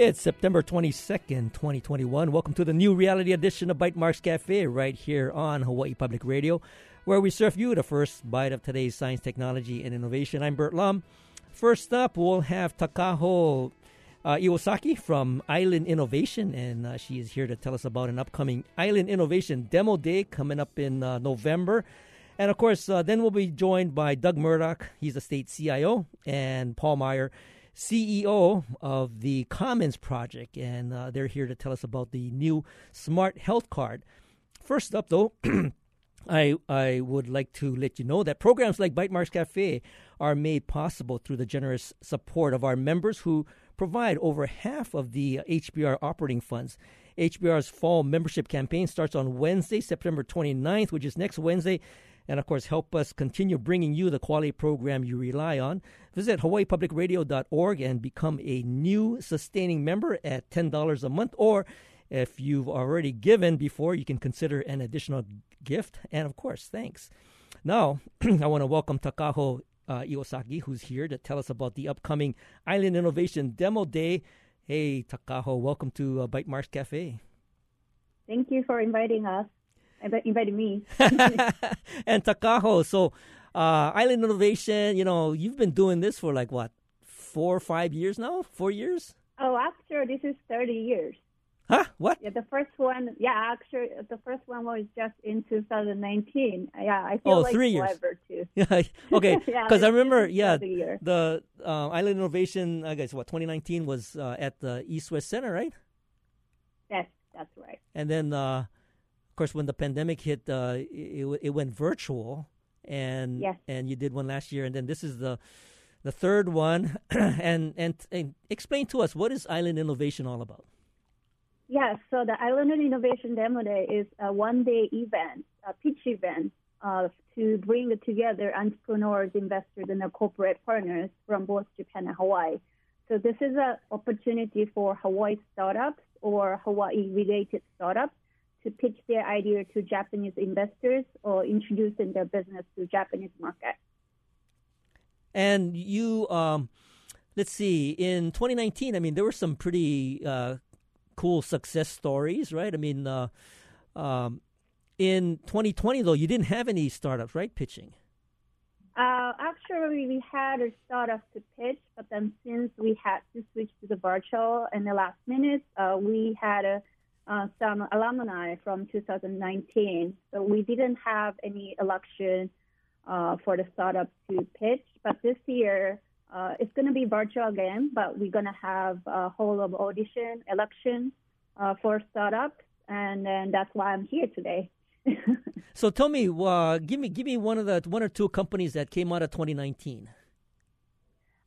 It's September 22nd, 2021. Welcome to the new reality edition of Bytemarks Cafe right here on Hawaii Public Radio, where we serve you the first bite of today's science, technology, and innovation. I'm Bert Lum. First up, we'll have Takako Iwasaki from Island Innovation, and she is here to tell us about an upcoming Island Innovation Demo Day coming up in November. And, of course, then we'll be joined by Doug Murdoch. He's the state CIO, and Paul Meyer, CEO of the Commons Project, and they're here to tell us about the new Smart Health Card. First up, though, I would like to let you know that programs like Bytemarks Cafe are made possible through the generous support of our members who provide over half of the HBR operating funds. HBR's fall membership campaign starts on Wednesday, September 29th, which is next Wednesday. And, of course, help us continue bringing you the quality program you rely on. Visit hawaiipublicradio.org and become a new sustaining member at $10 a month. Or if you've already given before, you can consider an additional gift. And, of course, thanks. Now, I want to welcome Takako Iwasaki, who's here to tell us about the upcoming Island Innovation Demo Day. Hey, Takako, welcome to Bytemarks Cafe. Thank you for inviting us. Invited me. And Takako, so Island Innovation, you know, you've been doing this for like what, 4 or 5 years now? 4 years? Oh, actually, this is 30 years. Huh? What? Yeah, the first one was just in 2019. Yeah, I feel like 3 years. Forever, too. Yeah, okay, because I remember, the Island Innovation, I guess, what, 2019 was at the East West Center, right? Yes, that's right. And then... of course, when the pandemic hit, it went virtual, and yes. And you did one last year, and then this is the third one. and explain to us, what is Island Innovation all about? Yeah, so the Island Innovation Demo Day is a one-day event, a pitch event, to bring together entrepreneurs, investors, and corporate partners from both Japan and Hawaii. So this is an opportunity for Hawaii startups or Hawaii-related startups to pitch their idea to Japanese investors or introducing their business to Japanese market. And you, let's see, in 2019, I mean, there were some pretty cool success stories, right? I mean, in 2020, though, you didn't have any startups, right, pitching? Actually, we had a startup to pitch, but then since we had to switch to the virtual in the last minute, we had some alumni from 2019. So we didn't have any election for the startup to pitch. But this year, it's going to be virtual again, but we're going to have a whole of audition, election for startups. And then that's why I'm here today. So tell me, give me one or two companies that came out of 2019.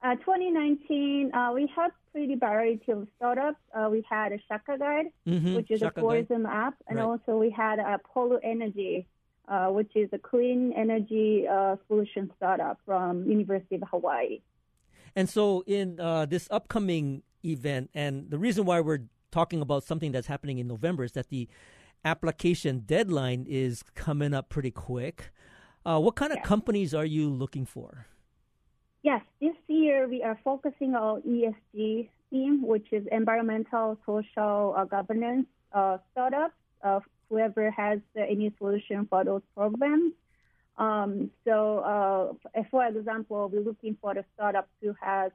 2019, we had pretty variety of startups. We had a Shaka Guide, which is Shaka a tourism Guide. App, and right. Also we had a Paulo Energy, which is a clean energy solution startup from University of Hawaii. And so in this upcoming event, and the reason why we're talking about something that's happening in November is that the application deadline is coming up pretty quick. What kind of companies are you looking for? Yes, this year we are focusing on ESG theme, which is environmental, social, governance startups, whoever has any solution for those programs. So, for example, we're looking for the startup who has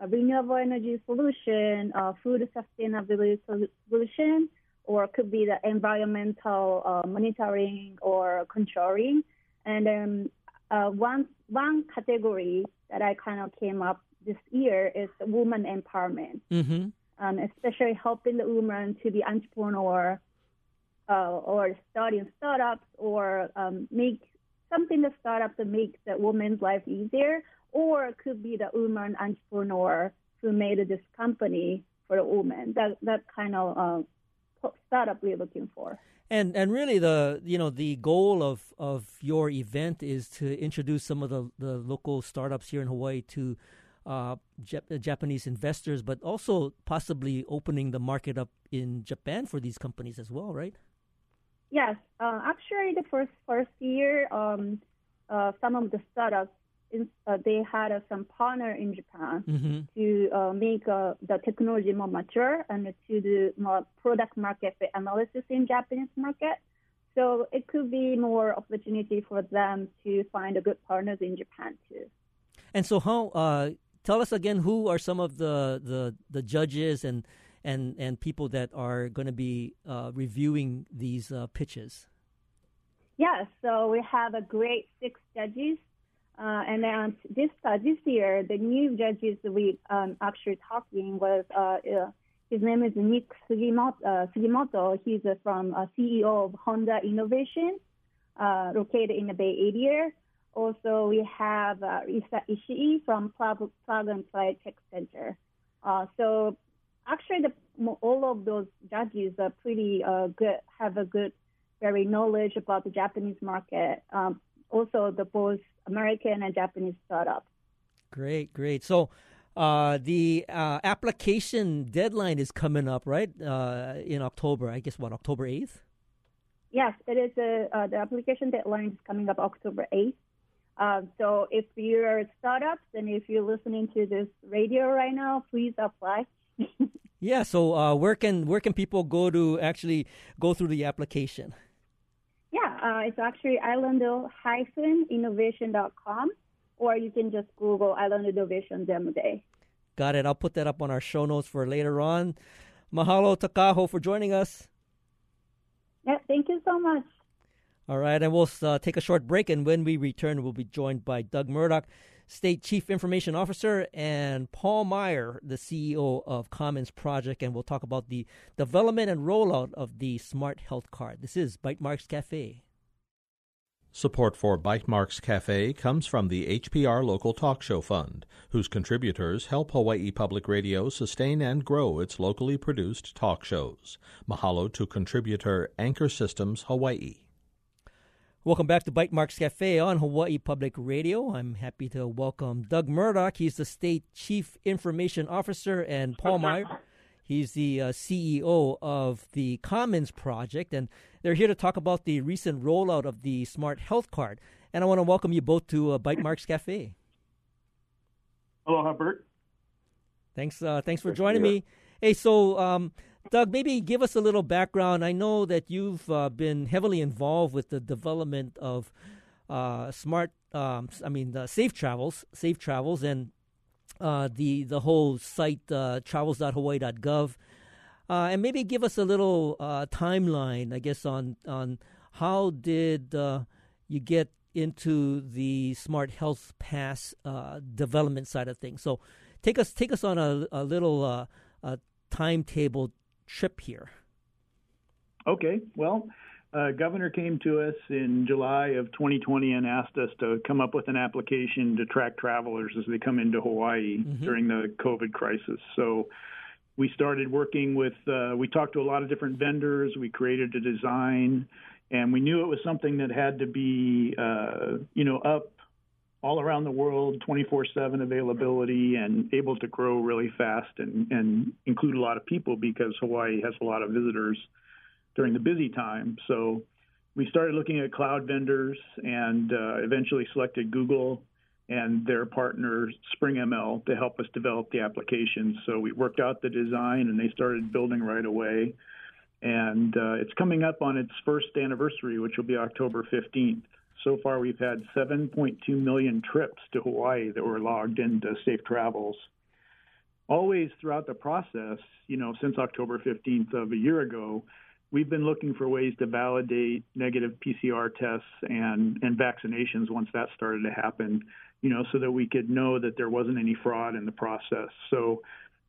a renewable energy solution, food sustainability solution, or it could be the environmental monitoring or controlling. And then one category that I kind of came up this year is woman empowerment, especially helping the women to be entrepreneur or starting startups or make something the startup to make the woman's life easier, or it could be the woman entrepreneur who made this company for the woman. That kind of startup we're looking for. And really the goal of your event is to introduce some of the local startups here in Hawaii to Japanese investors, but also possibly opening the market up in Japan for these companies as well, right? Yes, actually the first year, some of the startups they had some partner in Japan to make the technology more mature and to do more product market fit analysis in Japanese market. So it could be more opportunity for them to find a good partners in Japan too. And so how, tell us again, who are some of the judges and people that are going to be reviewing these pitches? Yeah, so we have a great 6 judges. And then this year, the new judges we actually talking was, his name is Nick Sugimoto. He's from CEO of Honda Innovation, located in the Bay Area. Also, we have Issei Ishii from Plug and Play Tech Center. So actually, all of those judges are pretty good, have a good, very knowledge about the Japanese market. Also, the both American and Japanese startups. Great, great. So the application deadline is coming up, right, in October. I guess, what, October 8th? Yes, it is. The application deadline is coming up October 8th. So if you're startups and if you're listening to this radio right now, please apply. Yeah, so where can people go to actually go through the application? Yeah, it's actually island-innovation.com, or you can just Google Island Innovation Demo Day. Got it. I'll put that up on our show notes for later on. Mahalo, Takako, for joining us. Yeah, thank you so much. All right, and we'll take a short break, and when we return, we'll be joined by Doug Murdoch, State Chief Information Officer, and Paul Meyer, the CEO of Commons Project, and we'll talk about the development and rollout of the Smart Health Card. This is Bytemarks Cafe. Support for Bytemarks Cafe comes from the HPR Local Talk Show Fund, whose contributors help Hawaii Public Radio sustain and grow its locally produced talk shows. Mahalo to contributor Anchor Systems Hawaii. Welcome back to Bytemarks Cafe on Hawaii Public Radio. I'm happy to welcome Doug Murdoch. He's the State Chief Information Officer, and Paul Meyer. He's the CEO of the Commons Project, and they're here to talk about the recent rollout of the Smart Health Card. And I want to welcome you both to Bytemarks Cafe. Aloha, Bert. Thanks for joining me. Hey, so... Doug, maybe give us a little background. I know that you've been heavily involved with the development of Safe Travels, and the whole site travels.hawaii.gov, and maybe give us a little timeline, I guess, on how did you get into the Smart Health Pass development side of things. So, take us on a little timetable. Trip here. Okay. Well, Governor came to us in July of 2020 and asked us to come up with an application to track travelers as they come into Hawaii during the COVID crisis. So we started working with, we talked to a lot of different vendors, we created a design, and we knew it was something that had to be, up all around the world, 24/7 availability, and able to grow really fast and include a lot of people because Hawaii has a lot of visitors during the busy time. So we started looking at cloud vendors and eventually selected Google and their partner Spring ML to help us develop the application. So we worked out the design and they started building right away. And it's coming up on its first anniversary, which will be October 15th. So far, we've had 7.2 million trips to Hawaii that were logged into Safe Travels. Always throughout the process, since October 15th of a year ago, we've been looking for ways to validate negative PCR tests and vaccinations once that started to happen, so that we could know that there wasn't any fraud in the process. So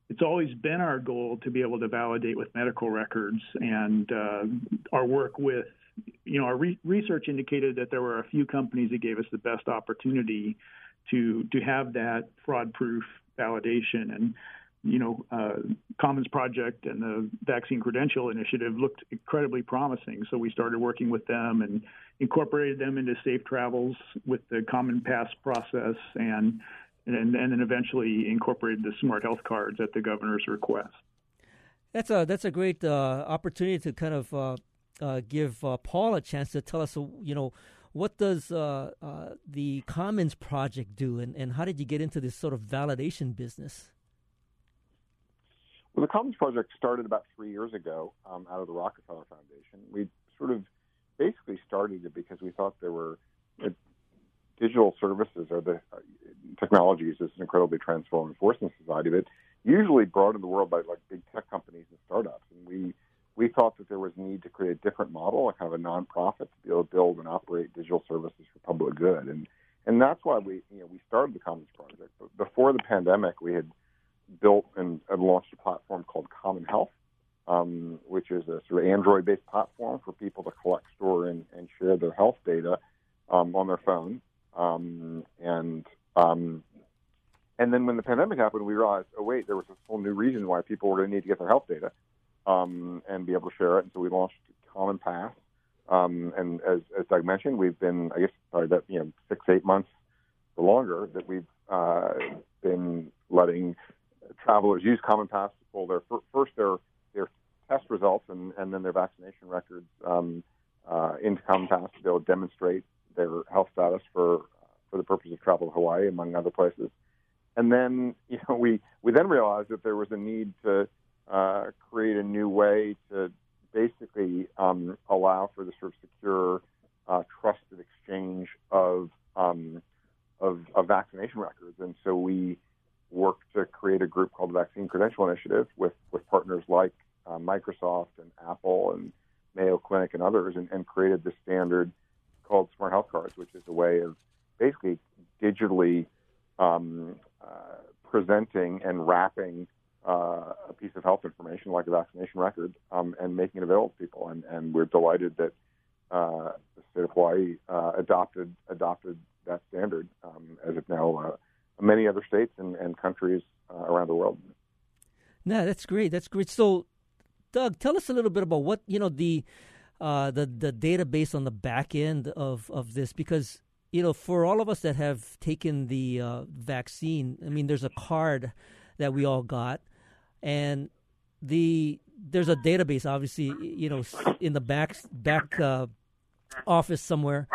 it's always been our goal to be able to validate with medical records, and our work with our research indicated that there were a few companies that gave us the best opportunity to have that fraud-proof validation. And, Commons Project and the Vaccine Credential Initiative looked incredibly promising. So we started working with them and incorporated them into Safe Travels with the Common Pass process and then eventually incorporated the Smart Health Cards at the governor's request. That's a great opportunity to kind of give Paul a chance to tell us, what does the Commons Project do, and how did you get into this sort of validation business? Well, the Commons Project started about 3 years ago out of the Rockefeller Foundation. We sort of basically started it because we thought there were digital services or the technologies that's incredibly transforming force in society, but usually brought in the world by like big tech companies and startups. And we thought that there was a need to create a different model, a kind of a nonprofit, to be able to build and operate digital services for public good. And that's why we started the Commons Project. But before the pandemic, we had built and launched a platform called Common Health, which is a sort of Android-based platform for people to collect, store, and share their health data on their phone. And then when the pandemic happened, we realized, oh, wait, there was this whole new reason why people were going to need to get their health data and be able to share it. And so we launched Common Pass. And as Doug mentioned, we've been, 6-8 months or longer that we've been letting travelers use Common Pass to pull their test results and then their vaccination records into Common Pass to be able to demonstrate their health status for the purpose of travel to Hawaii, among other places. And then we then realized that there was a need to create a new way to basically allow for the sort of secure, trusted exchange of vaccination records. And so we worked to create a group called the Vaccine Credential Initiative with partners like Microsoft and Apple and Mayo Clinic and others, and created this standard called Smart Health Cards, which is a way of basically digitally presenting and wrapping a piece of health information like a vaccination record and making it available to people. And we're delighted that the state of Hawaii adopted that standard, as of now many other states and countries around the world. No, that's great. That's great. So, Doug, tell us a little bit about what, the database on the back end of this, because, for all of us that have taken the vaccine, there's a card that we all got, and there's a database, obviously, in the back office somewhere.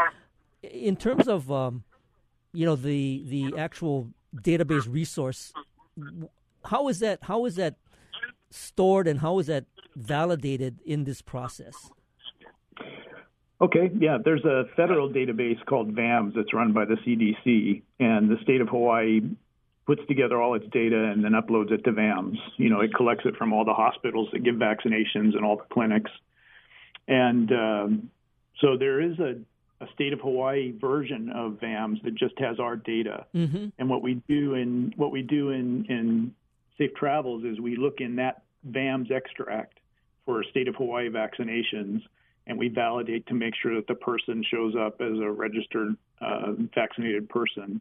In terms of, the actual database resource, how is that stored and how is that validated in this process? Okay, yeah, there's a federal database called VAMS that's run by the CDC, and the state of Hawaii puts together all its data and then uploads it to VAMS. It collects it from all the hospitals that give vaccinations and all the clinics. And so there is a state of Hawaii version of VAMS that just has our data. Mm-hmm. And what we do in Safe Travels is we look in that VAMS extract for state of Hawaii vaccinations, and we validate to make sure that the person shows up as a registered vaccinated person.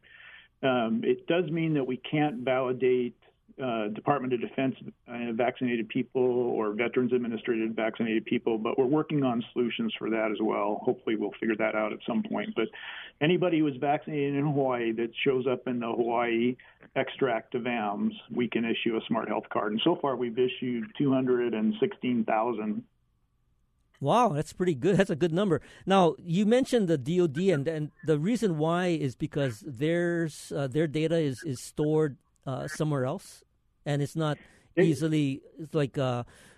It does mean that we can't validate Department of Defense vaccinated people or Veterans Administrative vaccinated people, but we're working on solutions for that as well. Hopefully we'll figure that out at some point. But anybody who is vaccinated in Hawaii that shows up in the Hawaii extract of VAMS, we can issue a Smart Health Card. And so far we've issued 216,000. Wow, that's pretty good. That's a good number. Now, you mentioned the DOD, and the reason why is because their data is stored somewhere else, and it's not easily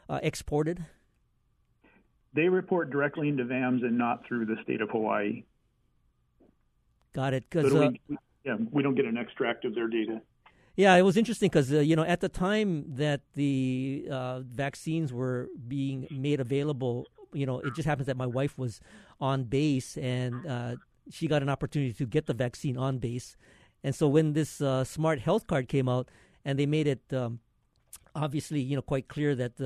exported. They report directly into VAMS and not through the state of Hawaii. Got it. Because we don't get an extract of their data. Yeah, it was interesting because, at the time that the vaccines were being made available, it just happens that my wife was on base, and she got an opportunity to get the vaccine on base. And so when this Smart Health Card came out, and they made it obviously, quite clear that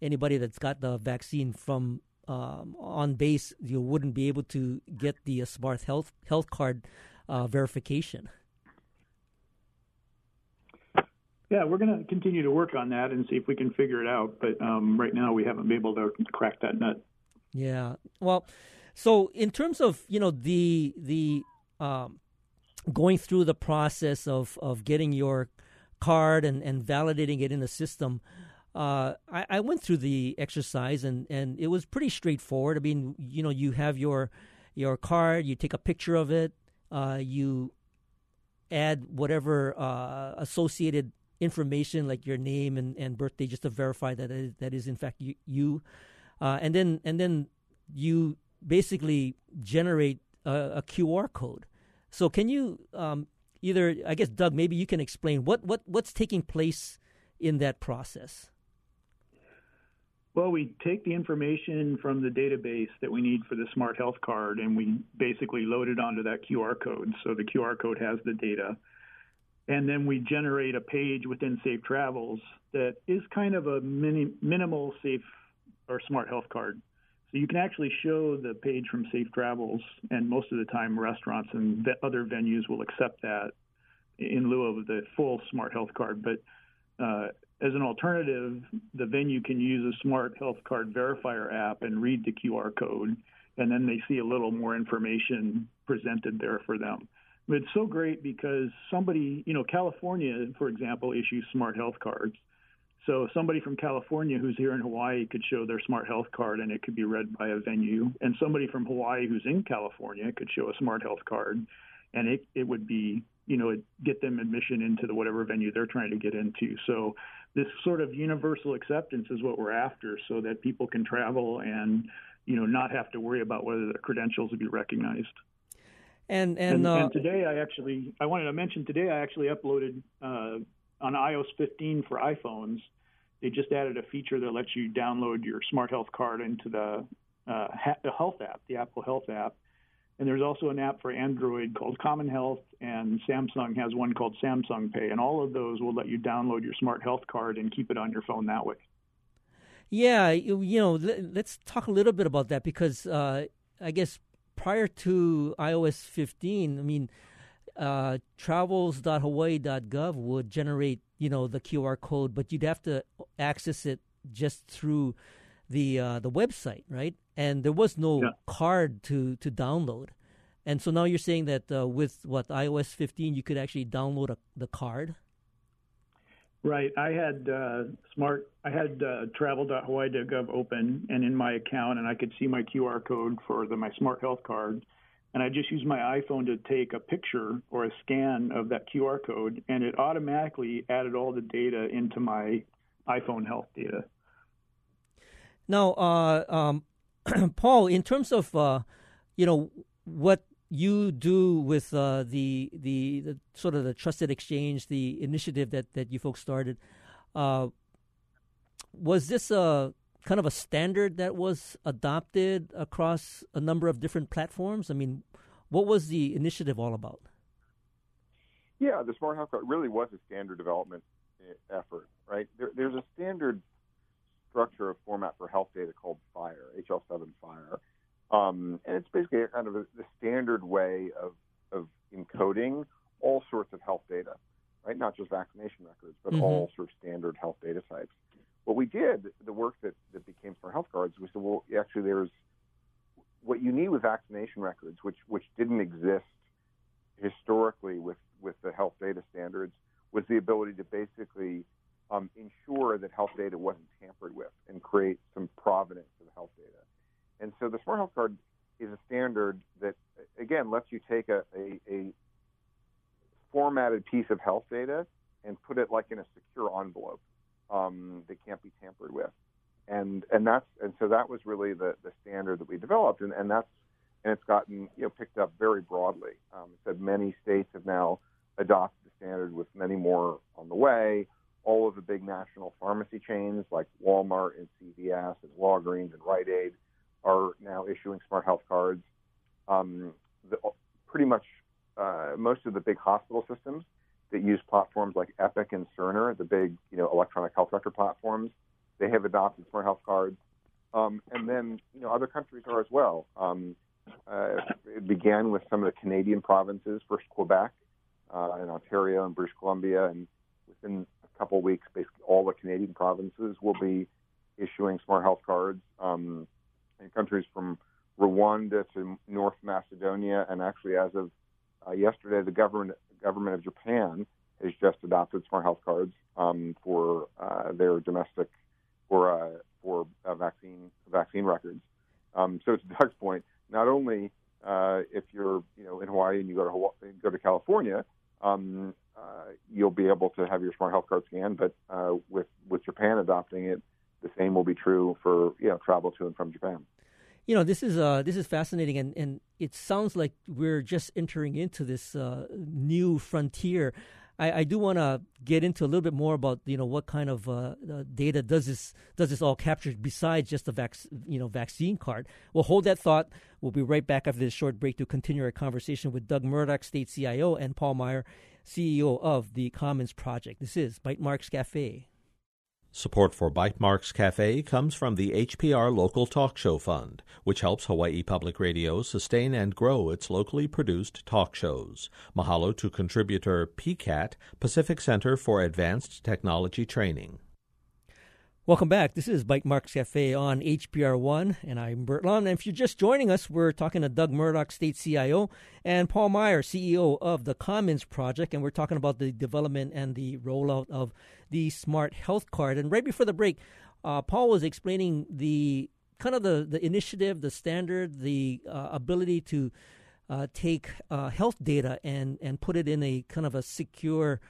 anybody that's got the vaccine from on base, you wouldn't be able to get the Smart Health Card verification. Yeah, we're going to continue to work on that and see if we can figure it out. But right now, we haven't been able to crack that nut. Yeah. Well, so in terms of the going through the process of getting your card and validating it in the system, I went through the exercise and it was pretty straightforward. You have your your card, you take a picture of it, you add whatever associated information like your name and birthday just to verify that that is in fact you. And then you basically generate a QR code. So can you either, I guess, Doug, maybe you can explain what's taking place in that process? Well, we take the information from the database that we need for the Smart Health Card, and we basically load it onto that QR code. So the QR code has the data. And then we generate a page within Safe Travels that is kind of a minimal Safe or Smart Health Card. So you can actually show the page from Safe Travels, and most of the time restaurants and other venues will accept that in lieu of the full Smart Health Card. But as an alternative, the venue can use a Smart Health Card verifier app and read the QR code, and then they see a little more information presented there for them. But it's so great because somebody, California, for example, issues Smart Health Cards. So somebody from California who's here in Hawaii could show their Smart Health Card, and it could be read by a venue. And somebody from Hawaii who's in California could show a Smart Health Card, and it would be, it'd get them admission into the whatever venue they're trying to get into. So this sort of universal acceptance is what we're after, so that people can travel and, not have to worry about whether their credentials would be recognized. And today I wanted to mention today I actually uploaded on iOS 15 for iPhones. They just added a feature that lets you download your Smart Health Card into the Health app, the Apple Health app. And there's also an app for Android called Common Health, and Samsung has one called Samsung Pay. And all of those will let you download your Smart Health Card and keep it on your phone that way. Yeah, let's talk a little bit about that because I guess prior to iOS 15, I mean, travels.hawaii.gov would generate, the QR code, but you'd have to access it just through the website, right? And there was no card to download. And so now you're saying that with iOS 15, you could actually download the card? Right. I had travel.hawaii.gov open and in my account, and I could see my QR code for my Smart Health Card. And I just used my iPhone to take a picture or a scan of that QR code, and it automatically added all the data into my iPhone health data. Now, Paul, in terms of what you do with the sort of the Trusted Exchange, the initiative that you folks started, was this a kind of a standard that was adopted across a number of different platforms? I mean, what was the initiative all about? Yeah, the Smart Health Card really was a standard development effort, right? There's a standard structure of format for health data called FHIR, HL7 FHIR. And it's basically kind of the standard way of encoding all sorts of health data, right? Not just vaccination records, but all sort of standard health data types. What we did, the work that became Smart Health Cards, was there's what you need with vaccination records, which didn't exist historically with the health data standards, was the ability to basically ensure that health data wasn't tampered with and create some provenance for the health data. And so the Smart Health Card is a standard that, again, lets you take a formatted piece of health data and put it like in a secure envelope that can't be tampered with. And so that was really the standard that we developed, and it's gotten picked up very broadly. So many states have now adopted the standard, with many more on the way. All of the big national pharmacy chains like Walmart and CVS and Walgreens and Rite Aid are now issuing Smart Health Cards. Most of the big hospital systems that use platforms like Epic and Cerner, the big electronic health record platforms, they have adopted Smart Health Cards. And then other countries are as well. It began with some of the Canadian provinces, first Quebec and Ontario and British Columbia, and within a couple of weeks, basically all the Canadian provinces will be issuing Smart Health Cards. In countries from Rwanda to North Macedonia, and actually as of yesterday, the government of Japan has just adopted Smart Health Cards for their domestic for vaccine records. So to Doug's point, not only if you're, in Hawaii and you go to California, you'll be able to have your Smart Health Card scanned. But with Japan adopting it, the same will be true for travel to and from Japan. This is fascinating, and it sounds like we're just entering into this new frontier. I do want to get into a little bit more about what kind of data does this all capture besides just the vaccine card. We'll hold that thought. We'll be right back after this short break to continue our conversation with Doug Murdoch, State CIO, and Paul Meyer, CEO of the Commons Project. This is Bytemarks Cafe. Support for Bytemarks Cafe comes from the HPR Local Talk Show Fund, which helps Hawaii Public Radio sustain and grow its locally produced talk shows. Mahalo to contributor PCAT, Pacific Center for Advanced Technology Training. Welcome back. This is Bytemarks Cafe on HPR1, and I'm Bert Lum. And if you're just joining us, we're talking to Doug Murdoch, State CIO, and Paul Meyer, CEO of the Commons Project, and we're talking about the development and the rollout of the Smart Health Card. And right before the break, Paul was explaining the kind of the initiative, the standard, the ability to take health data and put it in a kind of a secure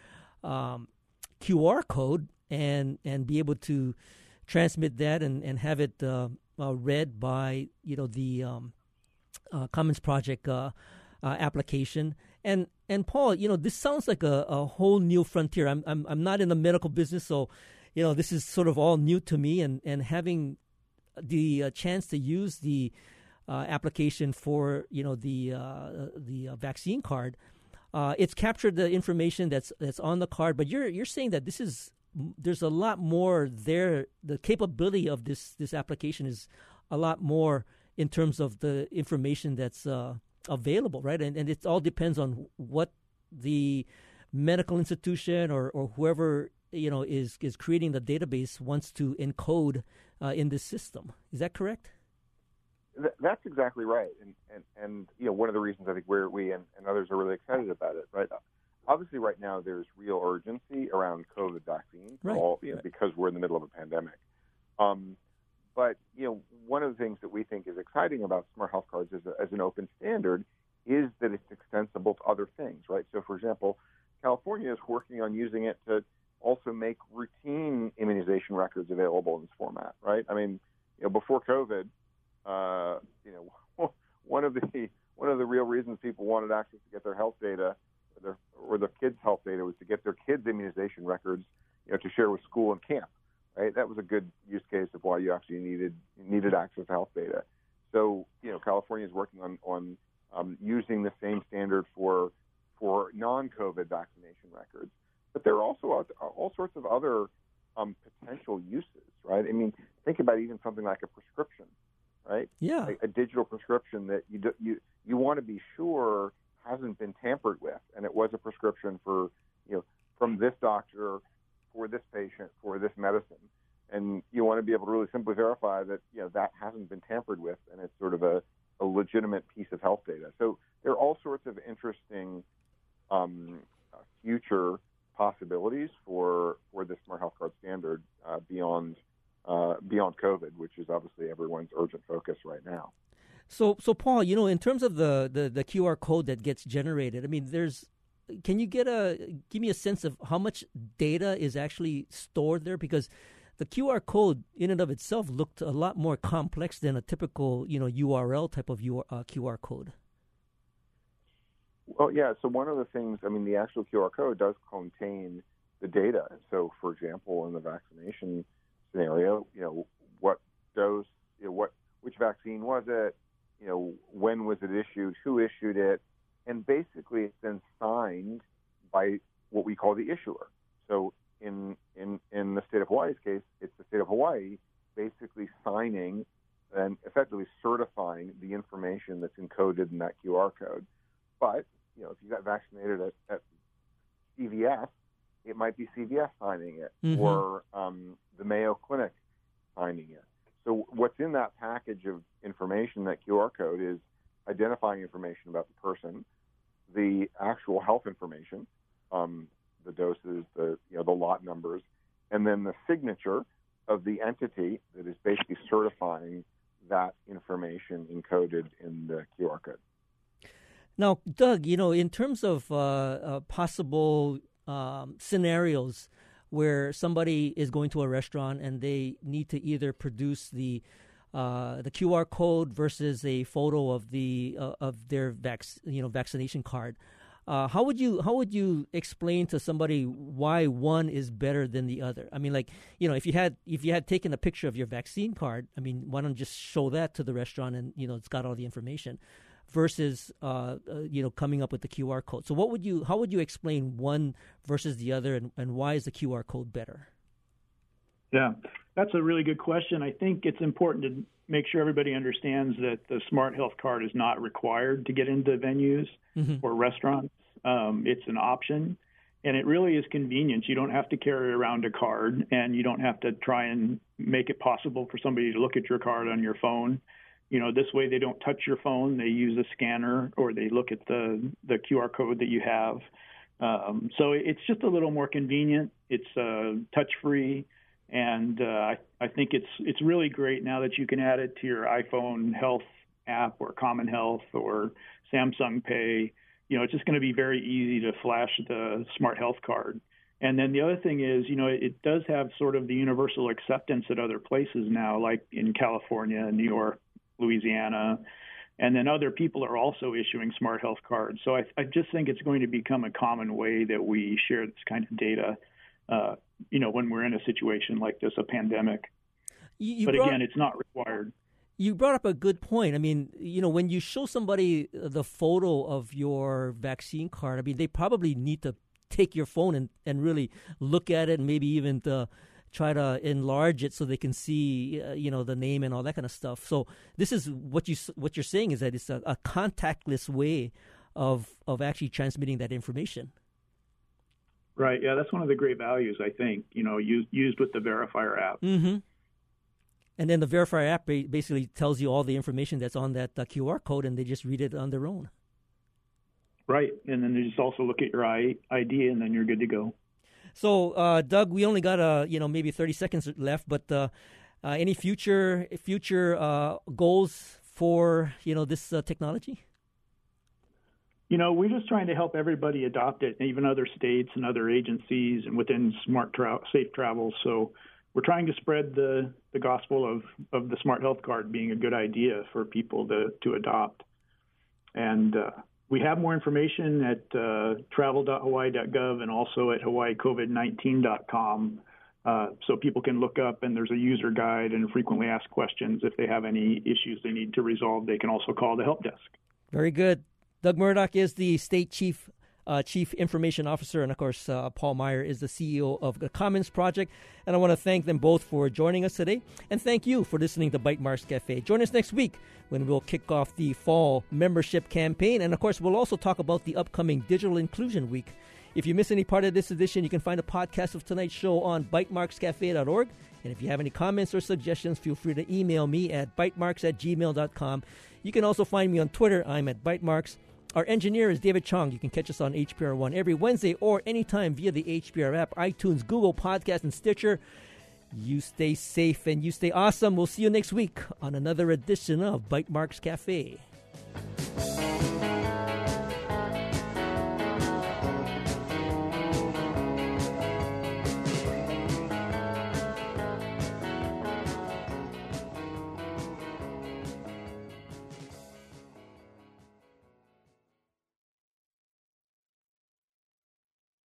QR code, and be able to transmit that and have it read by the Commons Project application. And Paul, this sounds like a whole new frontier. I'm not in the medical business, so this is sort of all new to me. And having the chance to use the application for the vaccine card, it's captured the information that's on the card. But you're saying that this is there's a lot more there. The capability of this application is a lot more in terms of the information that's available, right? And it all depends on what the medical institution or whoever is creating the database wants to encode in this system. Is that correct? That's exactly right. And one of the reasons I think we and others are really excited about it, right? Obviously, right now, there's real urgency around COVID vaccines, right, because we're in the middle of a pandemic. But one of the things that we think is exciting about Smart Health Cards as an open standard is that it's extensible to other things, right? So, for example, California is working on using it to also make routine immunization records available in this format, right? I mean, before COVID, one of the real reasons people wanted access to get their health data or the kids' health data was to get their kids' immunization records, to share with school and camp, right? That was a good use case of why you actually needed access to health data. So, California is working on using the same standard for non-COVID vaccination records. But there are also all sorts of other potential uses, right? I mean, think about even something like a prescription, right? Yeah. A digital prescription that you want to be sure hasn't been tampered with, and it was a prescription for from this doctor for this patient for this medicine, and you want to be able to really simply verify that that hasn't been tampered with, and it's sort of a legitimate piece of health data. So there are all sorts of interesting future possibilities for the Smart Health Card standard beyond COVID, which is obviously everyone's urgent focus right now. So Paul, in terms of the QR code that gets generated, I mean, can you give me a sense of how much data is actually stored there? Because the QR code in and of itself looked a lot more complex than a typical, URL type of QR code. Well, yeah. So one of the things, I mean, the actual QR code does contain the data. So, for example, in the vaccination scenario, what dose, which vaccine was it? When was it issued, who issued it, and basically it's then signed by what we call the issuer. So in the state of Hawaii's case, it's the state of Hawaii basically signing and effectively certifying the information that's encoded in that QR code. But, if you got vaccinated at CVS, it might be CVS signing it, mm-hmm, or the Mayo Clinic signing it. So what's in that package of information, that QR code, is identifying information about the person, the actual health information, the doses, the lot numbers, and then the signature of the entity that is basically certifying that information encoded in the QR code. Now, Doug, you know, in terms of possible scenarios where somebody is going to a restaurant and they need to either produce the QR code versus a photo of the of their vaccination card, how would you explain to somebody why one is better than the other? I mean, like, you know, if you had taken a picture of your vaccine card, I mean, why don't you just show that to the restaurant and, you know, it's got all the information, versus coming up with the QR code. So how would you explain one versus the other, and why is the QR code better? Yeah, that's a really good question. I think it's important to make sure everybody understands that the Smart Health Card is not required to get into venues mm-hmm. or restaurants. It's an option, and it really is convenience. You don't have to carry around a card, and you don't have to try and make it possible for somebody to look at your card on your phone. You know, this way they don't touch your phone. They use a scanner, or they look at the QR code that you have. So it's just a little more convenient. It's touch-free. And I think it's really great now that you can add it to your iPhone Health app or Common Health or Samsung Pay. You know, it's just going to be very easy to flash the Smart Health Card. And then the other thing is, you know, it does have sort of the universal acceptance at other places now, like in California, New York, Louisiana, and then other people are also issuing Smart Health Cards. So I just think it's going to become a common way that we share this kind of data, you know, when we're in a situation like this, a pandemic. But again, it's not required. You brought up a good point. I mean, you know, when you show somebody the photo of your vaccine card, I mean, they probably need to take your phone and really look at it, and maybe even to try to enlarge it so they can see, you know, the name and all that kind of stuff. So this is what you're saying, is that it's a contactless way of actually transmitting that information. Right. Yeah, that's one of the great values, I think. You know, used with the Verifier app. Mm-hmm. And then the Verifier app basically tells you all the information that's on that QR code, and they just read it on their own. Right, and then they just also look at your ID, and then you're good to go. So, Doug, we only got maybe 30 seconds left, but any future goals for this technology? You know, we're just trying to help everybody adopt it, and even other states and other agencies, and within Safe Travels. So, we're trying to spread the gospel of the Smart Health Card being a good idea for people to adopt. And we have more information at travel.hawaii.gov and also at hawaiicovid19.com. So people can look up, and there's a user guide and frequently asked questions. If they have any issues they need to resolve, they can also call the help desk. Very good. Doug Murdoch is the state Chief Information Officer, and of course, Paul Meyer is the CEO of the Commons Project. And I want to thank them both for joining us today. And thank you for listening to Bytemarks Cafe. Join us next week when we'll kick off the fall membership campaign. And of course, we'll also talk about the upcoming Digital Inclusion Week. If you miss any part of this edition, you can find a podcast of tonight's show on bytemarkscafe.org. And if you have any comments or suggestions, feel free to email me at bytemarks@gmail.com. You can also find me on Twitter. I'm at bytemarks. Our engineer is David Chong. You can catch us on HPR One every Wednesday or anytime via the HPR app, iTunes, Google Podcasts, and Stitcher. You stay safe and you stay awesome. We'll see you next week on another edition of Bytemarks Cafe.